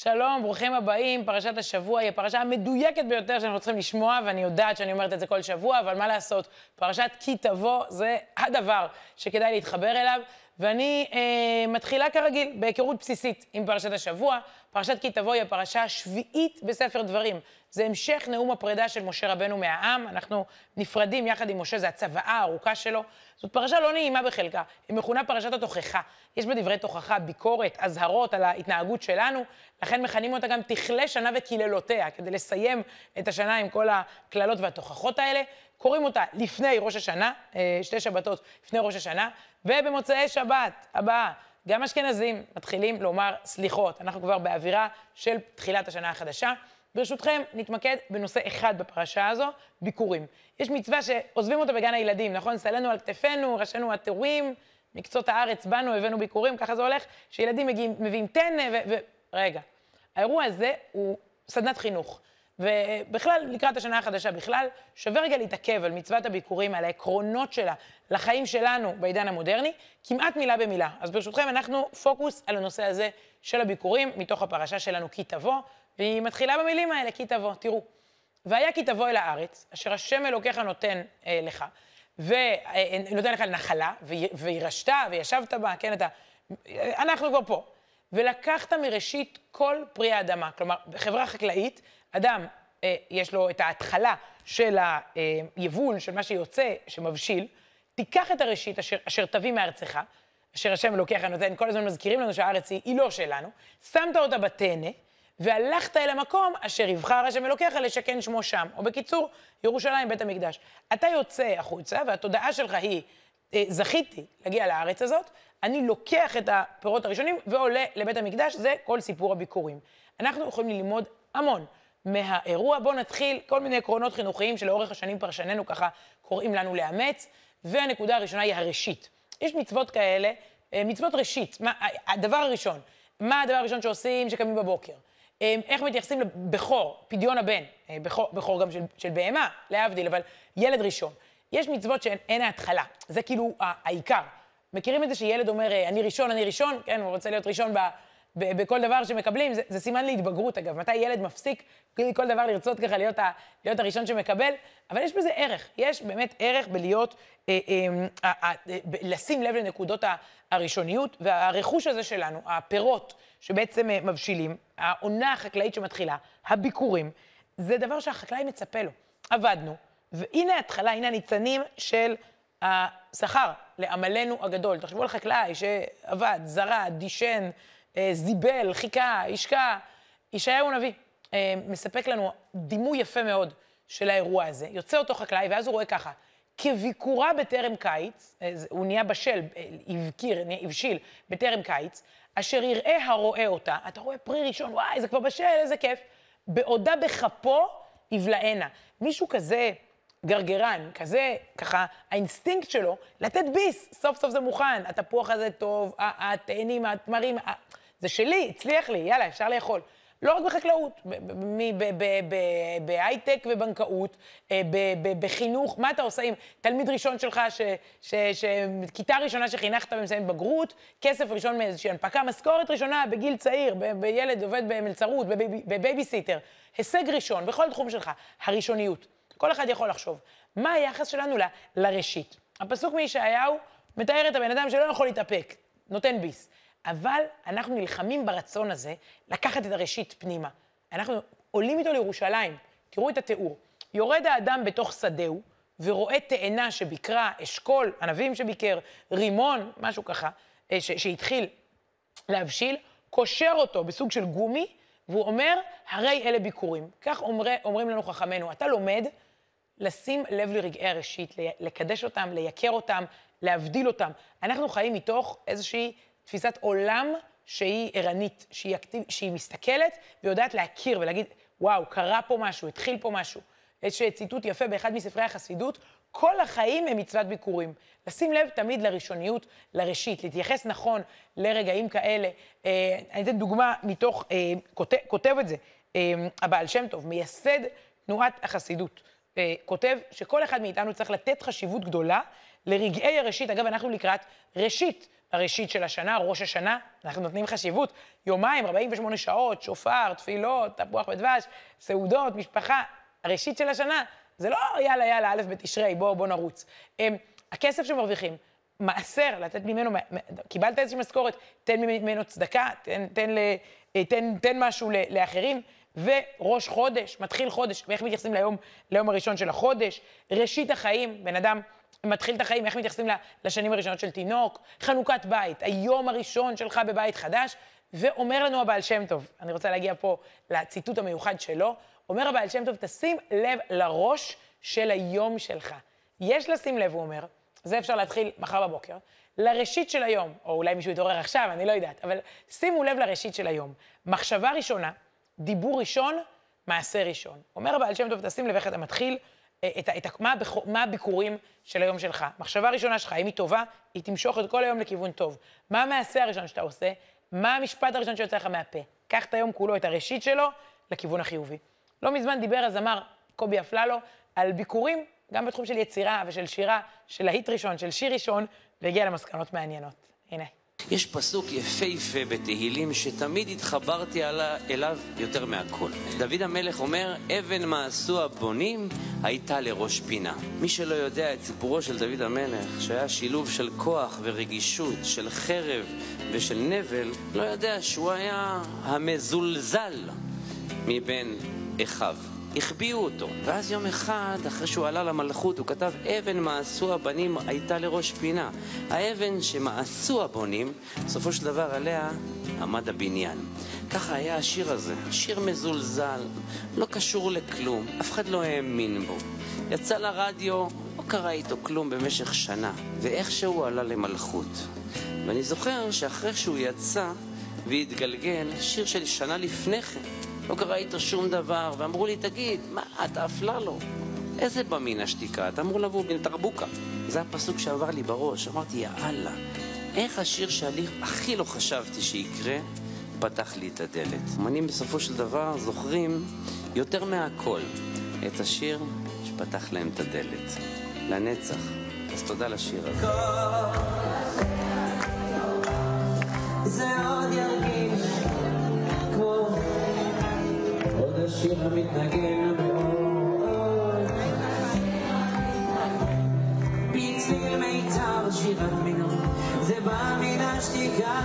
שלום, ברוכים הבאים, פרשת השבוע היא הפרשה המדויקת ביותר שאנחנו צריכים לשמוע, ואני יודעת שאני אומרת את זה כל שבוע, אבל מה לעשות, פרשת כי תבוא זה הדבר שכדאי להתחבר אליו, ואני מתחילה כרגיל בהיכרות בסיסית עם פרשת השבוע. פרשת כי תבוא היא הפרשה השביעית בספר דברים. זה המשך נאום הפרידה של משה רבנו מהעם, אנחנו נפרדים יחד עם משה, זה הצוואה הארוכה שלו. זאת פרשה לא נעימה בחלקה, היא מכונה פרשת התוכחה. יש בדברי תוכחה ביקורת, אזהרות על ההתנהגות שלנו, לכן מכנים אותה גם תכלה שנה וקללותיה, כדי לסיים את השנה עם כל הקללות והתוכחות האלה. קוראים אותה לפני ראש השנה, שתי שבתות לפני ראש השנה, ובמוצאי שבת הבאה, גם אשכנזים מתחילים לומר סליחות. אנחנו כבר באווירה של תחילת השנה החדשה. ברשותכם, נתמקד בנושא אחד בפרשה הזו, ביקורים. יש מצווה שעוזבים אותה בגן הילדים, נכון? סלנו על כתפינו, ראשינו עטורים, מקצות הארץ באנו, הבאנו ביקורים, ככה זה הולך, שילדים מביאים תנה רגע, האירוע הזה הוא סדנת חינוך. ובכלל, לקראת השנה החדשה בכלל, שווה רגע להתעכב על מצוות הביקורים, על העקרונות שלה, לחיים שלנו בעידן המודרני, כמעט מילה במילה. אז ברשותכם, אנחנו פוקוס על הנושא הזה של הביקורים, מתוך הפרשה שלנו, כי תבוא, והיא מתחילה במילים האלה, כי תבוא. תראו, והיה כי תבוא אל הארץ, אשר השם אלוקיך נותן לך, ונותן לך לנחלה, וירשת, וישבת בה, כן, אתה, אנחנו כבר פה. ולקחת מראשית כל פרי האדמה, כלומר, בחברה חקלאית, אדם, יש לו את ההתחלה של היבול, של מה שיוצא, שמבשיל, תיקח את הראשית אשר תביא מארצך, אשר השם לוקח הנותן, כל הזמן מזכירים לנו שהארץ היא לא שלנו, שמת אותה בתנה, והלכת אל המקום אשר יבחר השם אלוקיך לשכן שמו שם, או בקיצור, ירושלים, בית המקדש. אתה יוצא החוצה, והתודעה שלך היא, זכיתי להגיע לארץ הזאת, אני לוקח את הפירות הראשונים ועולה לבית המקדש, זה כל סיפור הביקורים. אנחנו יכולים ללמוד המון מהאירוע. בואו נתחיל כל מיני עקרונות חינוכיים שלאורך השנים פרשננו ככה קוראים לנו לאמץ, והנקודה הראשונה היא הראשית. יש מצוות כאלה, מצוות ראשית, מה הדבר הראשון שעושים שקמים בבוקר? איך מתייחסים לבכור, פדיון הבן, בכור גם של בהמה, להבדיל, אבל ילד ראשון. יש מצוות שאין ההתחלה, זה כאילו העיקר. מכירים את זה שילד אומר, אני ראשון, כן, הוא רוצה להיות ראשון בכל דבר שמקבלים, זה סימן להתבגרות אגב, מתי ילד מפסיק כל דבר לרצות ככה להיות הראשון שמקבל, אבל יש בזה ערך, יש באמת ערך בלהיות, לשים לב לנקודות הראשוניות, והרכוש הזה שלנו, הפירות שבעצם מבשילים, העונה החקלאית שמתחילה, הביקורים, זה דבר שהחקלאי מצפה לו, עבדנו, והנה ההתחלה, הנה הניצנים של השכר לעמלנו הגדול. תחשבו על חקלאי שעבד, זרע, דישן, זיבל, חיכה, השקע. ישעיהו הנביא מספק לנו דימוי יפה מאוד של האירוע הזה. יוצא אותו חקלאי ואז הוא רואה ככה, כביקורה בטרם קיץ, הוא נהיה בשל, הבשיל בטרם קיץ, אשר יראה הרואה אותה, אתה רואה פרי ראשון, וואי, זה כבר בשל, איזה כיף. בעודה בחפו יבלענה. מישהו כזה גרגרן, כזה, ככה, האינסטינקט שלו, לתת ביס, סוף סוף זה מוכן, התפוח הזה טוב, התאנים, התמרים, זה שלי, הצליח לי, יאללה, אפשר לאכול. לא רק בחקלאות, בהייטק ובנקאות, בחינוך, מה אתה עושה עם תלמיד ראשון שלך, כיתה ראשונה שחינכת ומסיים בגרות, כסף ראשון מאיזושהי הנפקה, משכורת ראשונה בגיל צעיר, בילד עובד במלצרות, בבייביסיטר, הישג ראשון, בכל תחום שלך, הראשוניות. כל אחד יכול לחשוב, מה היחס שלנו לראשית? הפסוק מישעיהו מתאר את הבן אדם שלא יכול להתאפק, נותן ביס. אבל אנחנו נלחמים ברצון הזה לקחת את הראשית פנימה. אנחנו עולים איתו לירושלים, תראו את התיאור. יורד האדם בתוך שדהו ורואה תאנה שביקרה, אשכול, ענבים שביקר, רימון, משהו ככה, שהתחיל להבשיל, קושר אותו בסוג של גומי, והוא אומר, הרי אלה ביקורים. כך אומרים לנו חכמינו, אתה לומד לשים לב לרגעי הראשית, לקדש אותם, לייקר אותם, להבדיל אותם. אנחנו חיים מתוך איזושהי תפיסת עולם שהיא ערנית, שהיא מסתכלת ויודעת להכיר ולהגיד, וואו, קרה פה משהו, התחיל פה משהו. יש ציטוט יפה באחד מספרי החסידות, כל החיים הם מצוות ביקורים. לשים לב תמיד לראשוניות, לראשית, להתייחס נכון לרגעים כאלה. אני אתן דוגמה מתוך, כותב את זה, הבעל שם טוב, מייסד תנועת החסידות. כותב שכל אחד מאיתנו צריך לתת חשיבות גדולה לרגעי הראשית. אגב, אנחנו לקראת ראשית. הראשית של השנה, ראש השנה, אנחנו נותנים חשיבות, יומיים, 48 שעות, שופר, תפילות, תפוח בדבש, סעודות, משפחה, הראשית של השנה, זה לא יאללה יאללה, א' בתשרי, בוא נרוץ. הכסף שמרוויחים, מעשר, לתת ממנו, קיבלת איזושהי משכורת, תן ממנו צדקה, תן משהו לאחרים, וראש חודש, מתחיל חודש, ואיך מתייחסים ליום הראשון של החודש, ראשית החיים, בן אדם מתחיל את החיים, איך מתייחסים לשנים הראשונות של תינוק, חנוכת בית, היום הראשון שלך בבית חדש, ואומר לנו הבעל שם טוב, אני רוצה להגיע פה לציטוט המיוחד שלו, אומר הבעל שם טוב, תשים לב לראש של היום שלך. יש לשים לב, הוא אומר, זה אפשר להתחיל מחר בבוקר, לראשית של היום, או אולי מישהו יתעורר עכשיו, אני לא יודעת, אבל שימו לב לראשית של היום. מחשבה ראשונה, דיבור ראשון, מעשה ראשון. אומר הבעל שם טוב, תשים לב איך אתה מתחיל, מה הביקורים של היום שלך. מחשבה ראשונה שלך, אם היא טובה, היא תמשוך את כל היום לכיוון טוב. מה המעשה הראשון שאתה עושה? מה המשפט הראשון שיוצא לך מהפה? קח את היום כולו, את הראשית שלו, לכיוון החיובי. לא מזמן דיבר הזמר קובי אפללו על ביקורים, גם בתחום של יצירה ושל שירה, של להיט ראשון, של שיר ראשון, והגיע למסקנות מעניינות. הנה. יש פסוק יפהפה בתהילים שתמיד התחברתי אליו יותר מהכל. דוד המלך אומר, אבן מעשו הבונים הייתה לראש פינה. מי שלא יודע את סיפורו של דוד המלך, שהיה שילוב של כוח ורגישות, של חרב ושל נבל, לא יודע שהוא היה המזולזל מבין אחיו. הכביעו אותו, ואז יום אחד, אחרי שהוא עלה למלכות, הוא כתב, אבן מעשו הבנים הייתה לראש פינה. האבן שמעשו הבונים, בסופו של דבר עליה עמד הבניין. ככה היה השיר הזה, שיר מזולזל, לא קשור לכלום, אף אחד לא האמין בו. יצא לרדיו, לא קרה איתו כלום במשך שנה, ואיכשהו עלה למלכות. ואני זוכר שאחרי שהוא יצא והתגלגל, שיר של שנה לפני כן, לא קרה איתו שום דבר, ואמרו לי, תגיד, מה, אתה אפלה לו? איזה במין השתיקה? אתה אמור לבוא בין תרבוקה. זה הפסוק שעבר לי בראש, אמרתי, יאללה, איך השיר שהליך הכי לא חשבתי שיקרה, פתח לי את הדלת. אמנים בסופו של דבר זוכרים יותר מהכל את השיר שפתח להם את הדלת. לנצח. אז תודה לשיר הזה. זה עוד ירגיש כמו השיר המתנגן מאוד בצליל מיתר שירת מינור זה בא מן השתיקה.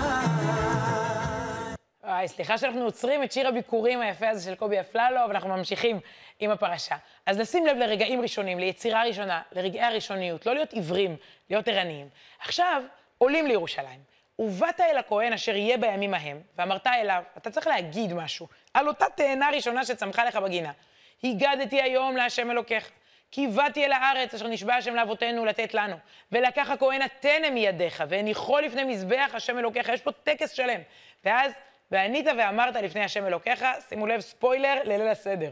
סליחה שאנחנו עוצרים את שיר הביקורים היפה הזה של קובי אפללו, ואנחנו ממשיכים עם הפרשה. אז לשים לב לרגעים ראשונים, ליצירה ראשונה, לרגעי הראשוניות, לא להיות עיוורים, להיות ערניים. עכשיו עולים לירושלים. ובאת אל הכהן אשר יהיה בימים ההם, ואמרת אליו, אתה צריך להגיד משהו, על אותה תאנה ראשונה שצמחה לך בגינה. הגדתי היום להשם אלוקך, כי באתי אל הארץ אשר נשבע השם לאבותינו לתת לנו, ולקח הכהן התנם מידיך, והניחו לפני מזבח השם אלוקך, יש פה טקס שלם. ואז, וענית ואמרת לפני השם אלוקך, שימו לב, ספוילר לליל הסדר.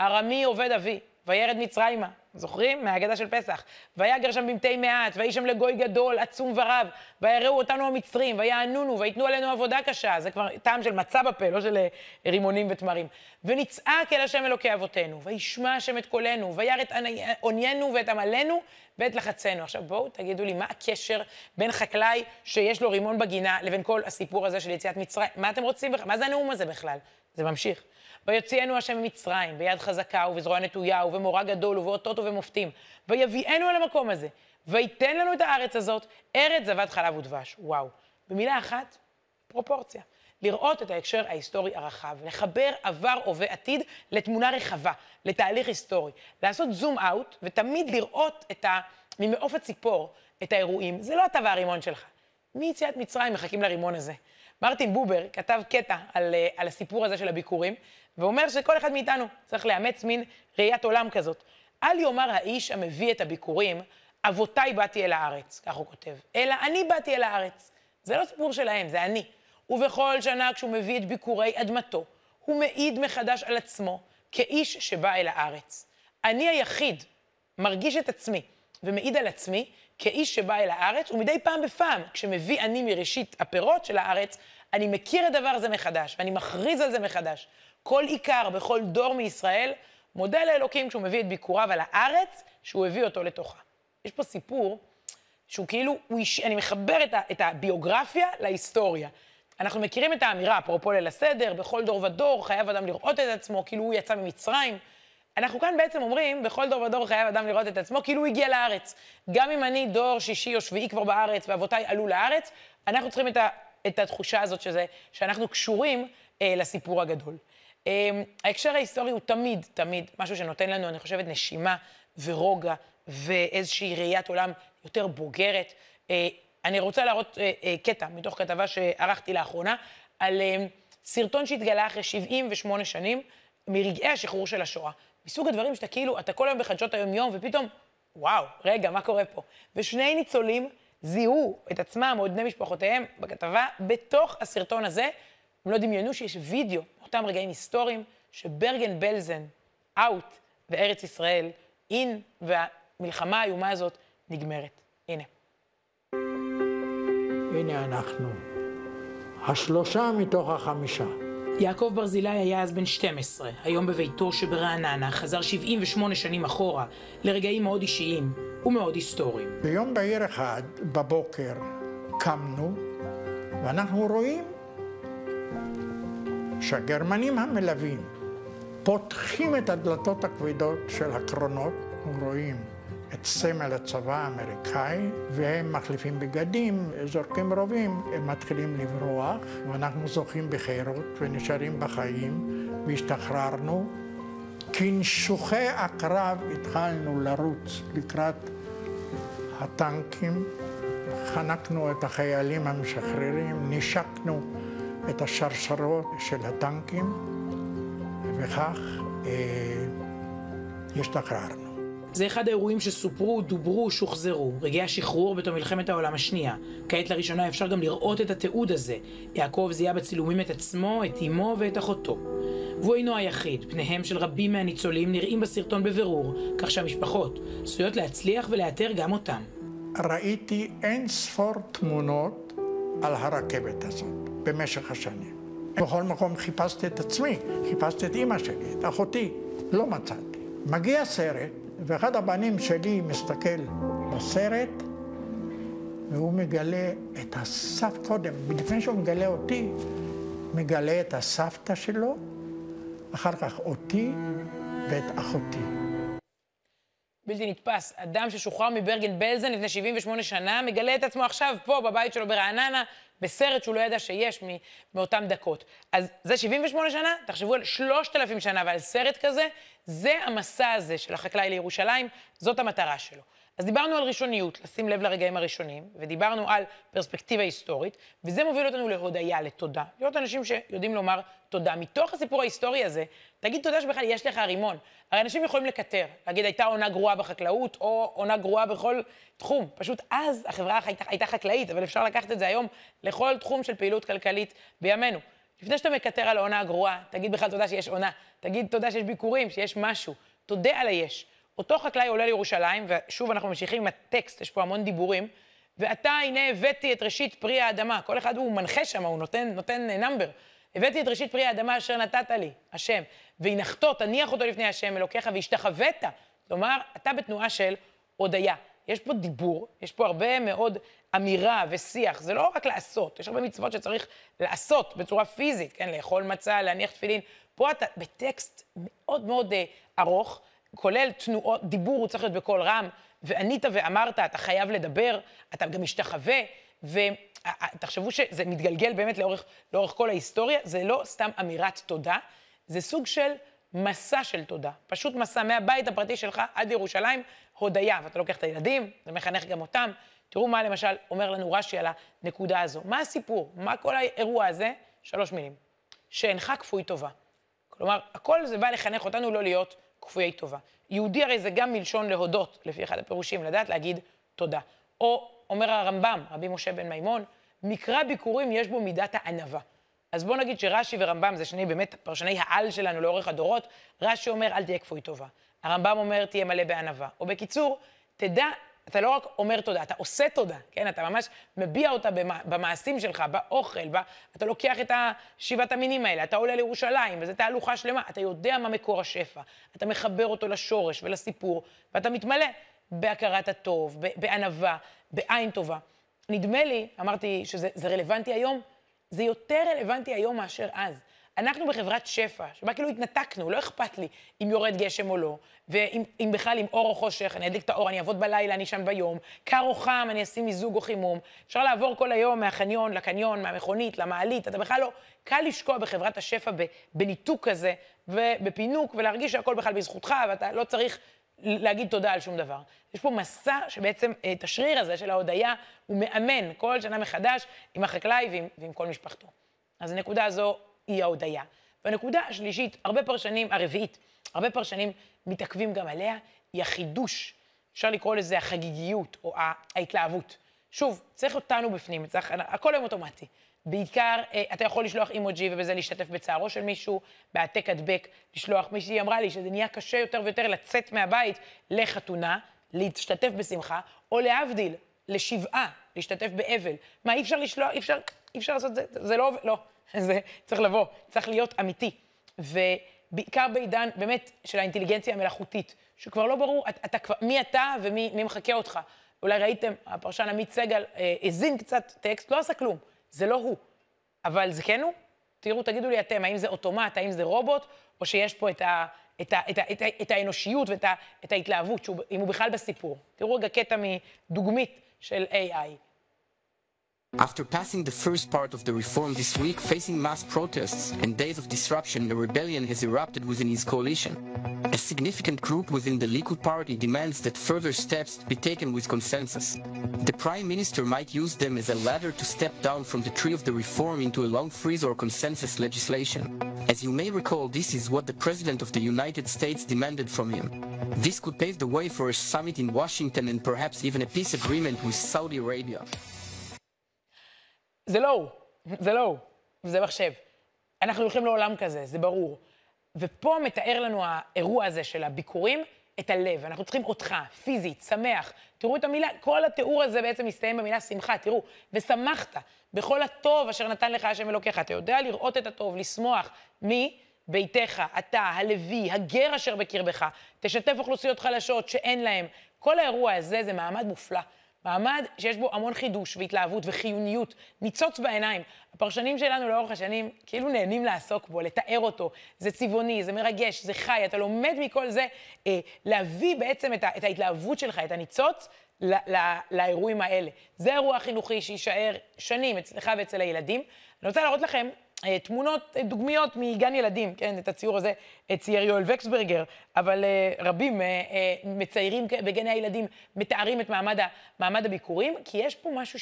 ארמי עובד אבי, וירד מצרימה. זוכרים? מההגדה של פסח. ויגר שם במתי מעט, ויהי שם לגוי גדול, עצום ורב, ויראו אותנו המצרים, ויענונו, ויתנו עלינו עבודה קשה, זה כבר טעם של מצה בפה, לא של רימונים ותמרים. ונצעק אל השם אלוקי אבותינו, וישמע השם את קולנו, וירא את עוניינו ואת עמלנו ואת לחצנו. עכשיו בואו תגידו לי, מה הקשר בין חקלאי שיש לו רימון בגינה, לבין כל הסיפור הזה של יציאת מצרים? מה אתם רוצים? מה זה הנאום הזה בכלל? זה ממשיך. ויוציאנו השם ממצרים, ביד חזקה ובזרוע נטויה ובמורה גדול ובאותות ובמופתים, ויביאנו אל המקום הזה, ויתן לנו את הארץ הזאת, ארץ זבת חלב ודבש. וואו. במילה אחת, פרופורציה. לראות את ההקשר ההיסטורי הרחב, לחבר עבר הווה עתיד לתמונה רחבה, לתהליך היסטורי, לעשות זום אאוט ותמיד לראות את ממעוף הציפור, את האירועים. זה לא אתה והרימון שלך. מיציאת מצרים מחכים לרימון הזה. מרטין בובר כתב קטע על הסיפור הזה של הביקורים, ואומר שכל אחד מאיתנו צריך לאמץ מין ראיית עולם כזאת. אל יאמר האיש המביא את הביקורים, אבותיי באתי אל הארץ, כך הוא כותב, אלא אני באתי אל הארץ. זה לא סיפור שלהם, זה אני. ובכל שנה כשהוא מביא את ביקורי אדמתו, הוא מעיד מחדש על עצמו כאיש שבא אל הארץ. אני היחיד מרגיש את עצמי ומעיד על עצמי, כאיש שבא אל הארץ, ומדי פעם בפעם, כשמביא אני מראשית הפירות של הארץ, אני מכיר את הדבר הזה מחדש, ואני מכריז על זה מחדש. כל עיקר בכל דור מישראל, מודה לאלוקים כשהוא מביא את ביקוריו על הארץ, שהוא הביא אותו לתוכה. יש פה סיפור שהוא כאילו, אני מחבר את הביוגרפיה להיסטוריה. אנחנו מכירים את האמירה, אפרופו ליל הסדר, בכל דור ודור חייב אדם לראות את עצמו, כאילו הוא יצא ממצרים. אנחנו כאן בעצם אומרים, בכל דור ודור חייב אדם לראות את עצמו, כאילו הוא הגיע לארץ. גם אם אני דור שישי או שביעי כבר בארץ, ואבותיי עלו לארץ, אנחנו צריכים את התחושה הזאת שאנחנו קשורים לסיפור הגדול. ההקשר ההיסטורי הוא תמיד, תמיד, משהו שנותן לנו, אני חושבת, נשימה ורוגע, ואיזושהי ראיית עולם יותר בוגרת. אני רוצה להראות קטע מתוך כתבה שערכתי לאחרונה, על סרטון שהתגלה אחרי 78 שנים, מרגעי השחרור של השואה. מסוג הדברים שאתה כאילו, אתה כל היום בחדשות היום-יום, ופתאום, וואו, רגע, מה קורה פה? ושני ניצולים זיהו את עצמם או את בני משפחותיהם בכתבה, בתוך הסרטון הזה, הם לא דמיינו שיש וידאו, אותם רגעים היסטוריים, שברגן בלזן, אאוט, וארץ ישראל, אין, והמלחמה האיומה הזאת נגמרת. הנה. הנה אנחנו, השלושה מתוך החמישה. יעקב ברזילי היה אז בן 12, היום בביתו שברעננה, חזר 78 שנים אחורה, לרגעים מאוד אישיים ומאוד היסטוריים. ביום בהיר אחד, בבוקר, קמנו, ואנחנו רואים שהגרמנים המלווים פותחים את הדלתות הכבדות של הקרונות, רואים את סמל הצבא האמריקאי, והם מחליפים בגדים, זורקים רובים, הם מתחילים לברוח, ואנחנו זוכים בחירות ונשארים בחיים, והשתחררנו. כנשוכי הקרב התחלנו לרוץ לקראת הטנקים, חנקנו את החיילים המשחררים, נשקנו את השרשרות של הטנקים, וכך השתחררנו. זה אחד האירועים שסופרו, דוברו, שוחזרו, רגעי השחרור בתום מלחמת העולם השנייה. כעת לראשונה אפשר גם לראות את התיעוד הזה. יעקב זיהה בצילומים את עצמו, את אמו ואת אחותו. והוא אינו היחיד, פניהם של רבים מהניצולים נראים בסרטון בבירור, כך שהמשפחות עשויות להצליח ולאתר גם אותם. ראיתי אין ספור תמונות על הרכבת הזאת במשך השנים. בכל מקום חיפשתי את עצמי, חיפשתי את אמא שלי, את אחותי, לא מצאתי. מגיע סרט, ואחד הבנים שלי מסתכל בסרט, והוא מגלה את הסבתא קודם. לפני שהוא מגלה אותי, מגלה את הסבתא שלו, אחר כך אותי ואת אחותי. בלתי נתפס, אדם ששוחרר מברגן בלזן לפני 78 שנה, מגלה את עצמו עכשיו פה, בבית שלו ברעננה, בסרט שהוא לא ידע שיש מאותם דקות. אז זה 78 שנה, תחשבו על 3,000 שנה ועל סרט כזה, זה המסע הזה של החקלאי לירושלים, זאת המטרה שלו. אז דיברנו על ראשוניות, לשים לב לרגעים הראשונים, ודיברנו על פרספקטיבה היסטורית, וזה מוביל אותנו להודעה, לתודה. להיות אנשים שיודעים לומר תודה. מתוך הסיפור ההיסטורי הזה, תגיד תודה שבכלל יש לך רימון. הרי אנשים יכולים לקטר, להגיד הייתה עונה גרועה בחקלאות, או עונה גרועה בכל תחום. פשוט אז החברה הייתה חקלאית, אבל אפשר לקחת את זה היום לכל תחום של פעילות כלכלית בימינו. לפני שאתה מקטר על העונה הגרועה, תגיד בכלל תודה שיש עונה, תגיד תודה שיש ביקורים, שיש משהו. תודה על היש. אותו חקלאי עולה לירושלים, ושוב אנחנו ממשיכים עם הטקסט, יש פה המון דיבורים, ואתה, הנה, הבאתי את ראשית פרי האדמה. כל אחד הוא מנחה שם, הוא נותן נאמבר. הבאתי את ראשית פרי האדמה אשר נתת לי, השם. והנחתו, תניח אותו לפני השם, אלוקיך, והשתחווית. כלומר, אתה בתנועה של הודיה. יש פה דיבור, יש פה הרבה מאוד אמירה ושיח. זה לא רק לעשות, יש הרבה מצוות שצריך לעשות בצורה פיזית, כן? לאכול מצה, להניח תפילין. פה אתה בטקסט מאוד מאוד ארוך, כולל תנועות, דיבור הוא צריך להיות בכל רם, וענית ואמרת, אתה חייב לדבר, אתה גם משתחווה, ותחשבו שזה מתגלגל באמת לאורך כל ההיסטוריה, זה לא סתם אמירת תודה, זה סוג של מסע של תודה, פשוט מסע מהבית הפרטי שלך עד לירושלים, הודיה, ואתה לוקח את הילדים, זה מחנך גם אותם, תראו מה למשל אומר לנו רש"י על הנקודה הזו, מה הסיפור, מה כל האירוע הזה? 3 מילים, שאינך כפוי טובה, כלומר, הכל זה בא לחנך אותנו לא להיות כפויי טובה. יהודי הרי זה גם מלשון להודות, לפי אחד הפירושים, לדעת להגיד תודה. או, אומר הרמב"ם, רבי משה בן מימון, מקרא ביקורים יש בו מידת הענווה. אז בואו נגיד שרש"י ורמב"ם זה שני באמת פרשני העל שלנו לאורך הדורות, רש"י אומר אל תהיה כפוי טובה. הרמב"ם אומר תהיה מלא בענווה. או בקיצור, תדע, אתה לא רק אומר תודה, אתה עושה תודה, כן? אתה ממש מביע אותה במעשים שלך, באוכל, אתה לוקח את שבעת המינים האלה, אתה עולה לירושלים, וזו תהלוכה שלמה, אתה יודע מה מקור השפע, אתה מחבר אותו לשורש ולסיפור, ואתה מתמלא בהכרת הטוב, בענווה, בעין טובה. נדמה לי, אמרתי שזה רלוונטי היום, זה יותר רלוונטי היום מאשר אז. אנחנו בחברת שפע, שבה כאילו התנתקנו, לא אכפת לי אם יורד גשם או לא, ואם בכלל עם אור או חושך, אני אדליק את האור, אני אעבוד בלילה, אני אשן ביום, קר או חם, אני אשים מיזוג או חימום, אפשר לעבור כל היום מהחניון לקניון, מהמכונית, למעלית, אתה בכלל לא, קל לשקוע בחברת השפע בניתוק כזה, ובפינוק, ולהרגיש שהכל בכלל בזכותך, ואתה לא צריך להגיד תודה על שום דבר. יש פה מסע שבעצם את השריר הזה של ההודיה, הוא מאמן כל שנה מחדש עם החקלאי ועם כל משפחתו. אז הנקודה הזו היא ההודיה. והנקודה השלישית, הרבה פרשנים מתעכבים גם עליה, היא החידוש. אפשר לקרוא לזה החגיגיות או ההתלהבות. שוב, צריך אותנו בפנים, הכל היום אוטומטי. בעיקר, אתה יכול לשלוח אימוג'י ובזה להשתתף בצערו של מישהו, בהעתק הדבק, לשלוח. מישהי אמרה לי שזה נהיה קשה יותר ויותר לצאת מהבית לחתונה, להשתתף בשמחה, או להבדיל, לשבעה, להשתתף באבל. מה, אי אפשר לשלוח, אי אפשר לעשות זה, זה לא, לא. זה צריך לבוא, צריך להיות אמיתי. ובעיקר בעידן, באמת, של האינטליגנציה המלאכותית, שכבר לא ברור, מי אתה ומי מחכה אותך. אולי ראיתם, הפרשן עמית סגל הזין קצת טקסט, לא עשה כלום. זה לא הוא, אבל זה כן הוא? תראו, תגידו לי אתם, האם זה אוטומט, האם זה רובוט, או שיש פה את האנושיות ואת ההתלהבות, אם הוא בכלל בסיפור. תראו רגע קטע מדוגמית של AI. After passing the first part of the reform this week, facing mass protests and days of disruption, the rebellion has erupted within his coalition. A significant group within the Likud party demands that further steps be taken with consensus. The prime minister might use them as a ladder to step down from the tree of the reform into a long freeze or consensus legislation. As you may recall, this is what the president of the United States demanded from him. This could pave the way for a summit in Washington and perhaps even a peace agreement with Saudi Arabia. זה לא הוא, זה לא הוא, וזה מחשב. אנחנו הולכים לעולם כזה, זה ברור. ופה מתאר לנו האירוע הזה של הביקורים את הלב. אנחנו צריכים אותך, פיזית, שמח. תראו את המילה, כל התיאור הזה בעצם מסתיים במילה שמחה, תראו. ושמחת בכל הטוב אשר נתן לך השם אלוקיך. אתה יודע לראות את הטוב, לשמוח מביתך, אתה, הלוי, הגר אשר בקרבך. תשתף אוכלוסיות חלשות שאין להם. כל האירוע הזה זה מעמד מופלא. מעמד שיש בו המון חידוש והתלהבות וחיוניות, ניצוץ בעיניים. הפרשנים שלנו לאורך השנים כאילו נהנים לעסוק בו, לתאר אותו. זה צבעוני, זה מרגש, זה חי, אתה לומד מכל זה להביא בעצם את ההתלהבות שלך, את הניצוץ, לאירועים האלה. זה אירוע חינוכי שיישאר שנים אצלך ואצל הילדים. אני רוצה להראות לכם תמונות דוגמיות מגן ילדים, כן, את הציור הזה צייר יואל וקסברגר, אבל רבים מציירים בגני הילדים, מתארים את מעמד הביקורים, כי יש פה משהו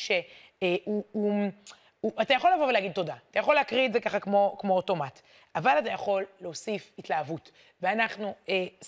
אתה יכול לבוא ולהגיד תודה, אתה יכול להקריא את זה ככה כמו אוטומט, אבל אתה יכול להוסיף התלהבות. ואנחנו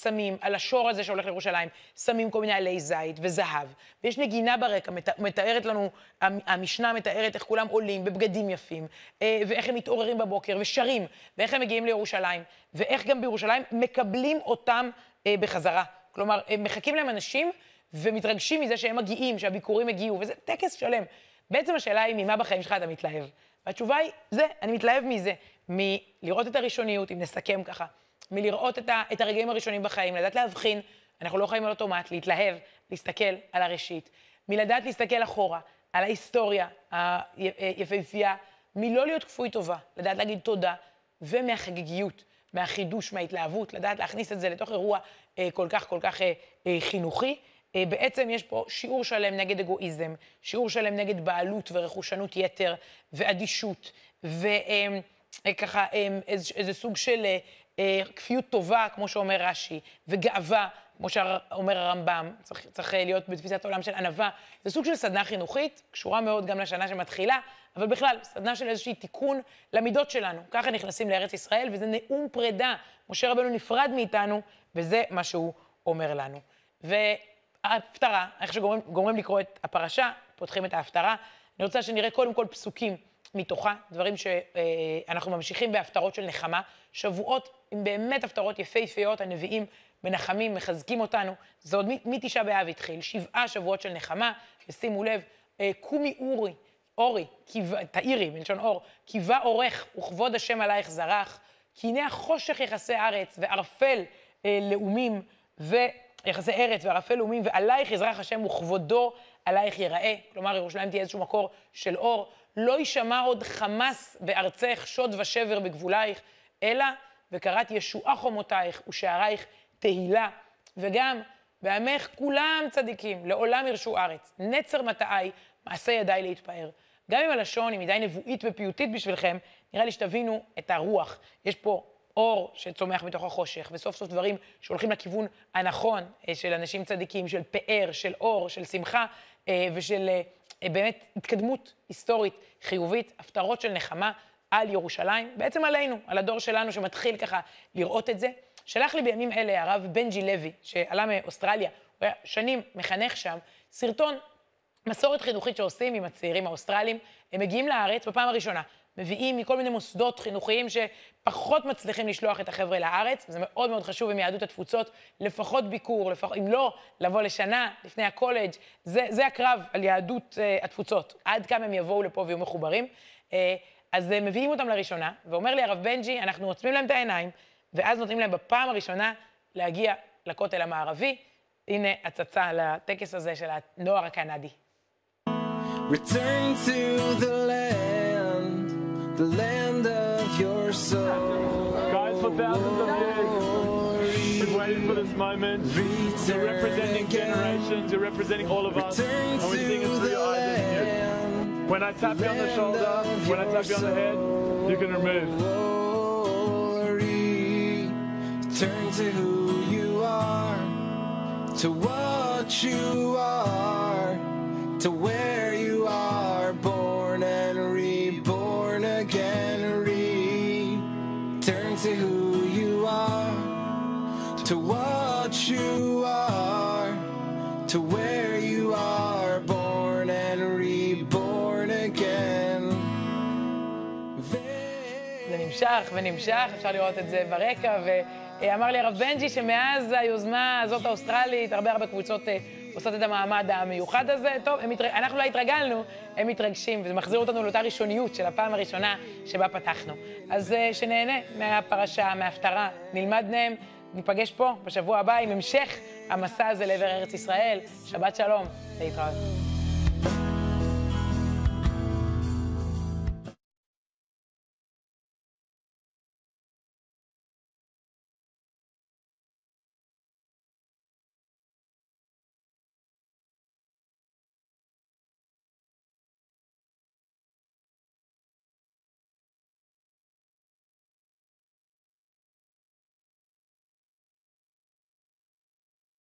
שמים על השור הזה שהולך לירושלים, שמים כל מיני עלי זית וזהב, ויש נגינה ברקע, מתארת לנו, המשנה מתארת איך כולם עולים בבגדים יפים, ואיך הם מתעוררים בבוקר ושרים, ואיך הם מגיעים לירושלים, ואיך גם בירושלים מקבלים אותם בחזרה. כלומר, מחכים להם אנשים ומתרגשים מזה שהם מגיעים, שהביקורים הגיעו, וזה טקס שלם. בעצם השאלה היא, ממה בחיים שלך אתה מתלהב? והתשובה היא, זה, אני מתלהב מזה, מלראות את הראשוניות, אם נסכם ככה, מלראות את הרגעים הראשונים בחיים, לדעת להבחין, אנחנו לא חיים על אוטומט, להתלהב, להסתכל על הראשית, מלדעת להסתכל אחורה, על ההיסטוריה היפהפייה, מלא להיות כפוי טובה, לדעת להגיד תודה, ומהחגיגיות, מהחידוש, מההתלהבות, לדעת להכניס את זה לתוך אירוע כל כך חינוכי, בעצם יש פה שיעור שלם נגד אגואיזם, שיעור שלם נגד בעלות ורכושנות יתר, ואדישות, וככה איזה סוג של כפיות טובה, כמו שאומר רש"י, וגאווה, כמו שאומר הרמב"ם, צריך להיות בתפיסת העולם של ענווה. זה סוג של סדנה חינוכית, קשורה מאוד גם לשנה שמתחילה, אבל בכלל, סדנה של איזושהי תיקון למידות שלנו. ככה נכנסים לארץ ישראל, וזה נאום פרידה. משה רבנו נפרד מאיתנו, וזה מה שהוא אומר לנו. ההפטרה, איך שגומרים לקרוא את הפרשה, פותחים את ההפטרה. אני רוצה שנראה קודם כל פסוקים מתוכה, דברים שאנחנו ממשיכים בהפטרות של נחמה. שבועות עם באמת הפטרות יפהפיות, הנביאים מנחמים, מחזקים אותנו. זה עוד מתשעה באב התחיל, 7 שבועות של נחמה, ושימו לב, קומי אורי, תאירי, מלשון אור, קיבה אורך, וכבוד השם עלייך זרח, כי הנה החושך יחסי הארץ, וערפל לאומים, יחסי ארץ וערפל לאומים, ועלייך יזרח השם וכבודו עלייך ייראה. כלומר, ירושלים תהיה איזשהו מקור של אור. לא יישמע עוד חמס בארצך, שוד ושבר בגבולייך, אלא וקראת ישועה חומותייך ושערייך תהילה. וגם בעמך כולם צדיקים, לעולם ירשו ארץ. נצר מטעי, מעשה ידיי להתפאר. גם אם הלשון היא מדי נבואית ופיוטית בשבילכם, נראה לי שתבינו את הרוח. יש פה אור שצומח מתוך החושך, וסוף סוף דברים שהולכים לכיוון הנכון של אנשים צדיקים, של פאר, של אור, של שמחה, ושל באמת התקדמות היסטורית חיובית, הפטרות של נחמה על ירושלים, בעצם עלינו, על הדור שלנו שמתחיל ככה לראות את זה. שלח לי בימים אלה הרב בנג'י לוי, שעלה מאוסטרליה, הוא היה שנים מחנך שם, סרטון מסורת חינוכית שעושים עם הצעירים האוסטרלים. הם מגיעים לארץ בפעם הראשונה, מביאים מכל מיני מוסדות חינוכיים שפחות מצליחים לשלוח את החבר'ה לארץ, וזה מאוד מאוד חשוב עם יהדות התפוצות, לפחות ביקור, אם לא, לבוא לשנה לפני הקולג'. זה הקרב על יהדות התפוצות, עד כמה הם יבואו לפה ויהיו מחוברים. אז מביאים אותם לראשונה, ואומר לי הרב בנג'י, אנחנו עוצמים להם את העיניים, ואז נותנים להם בפעם הראשונה להגיע לכותל המערבי. הנה הצצה לטקס הזה של הנוער הקנדי. Return to the land of your soul. Guys, for thousands of years, we've waited for this moment. You're representing generations, you're representing all of us, and we're seeing it through your eyes and ears. When I tap you on the shoulder, when I tap you on the head, you can remove. Glory, turn to who you are, to what you are, to where you are born and reborn again. Return to who you are, to what you are, to where you are born and reborn again. זה נמשך ונמשך, אפשר לראות את זה ברקע, ואמר לי הרב בנג'י שמאז היוזמה הזאת האוסטרלית, הרבה קבוצות עושות את המעמד המיוחד הזה. טוב, אנחנו לא התרגלנו, הם מתרגשים, וזה מחזיר אותנו לאותה ראשוניות של הפעם הראשונה שבה פתחנו. אז שנהנה מהפרשה, מההפטרה, נלמד מהם, ניפגש פה בשבוע הבא עם המשך המסע הזה לעבר ארץ ישראל. שבת שלום, להתראות.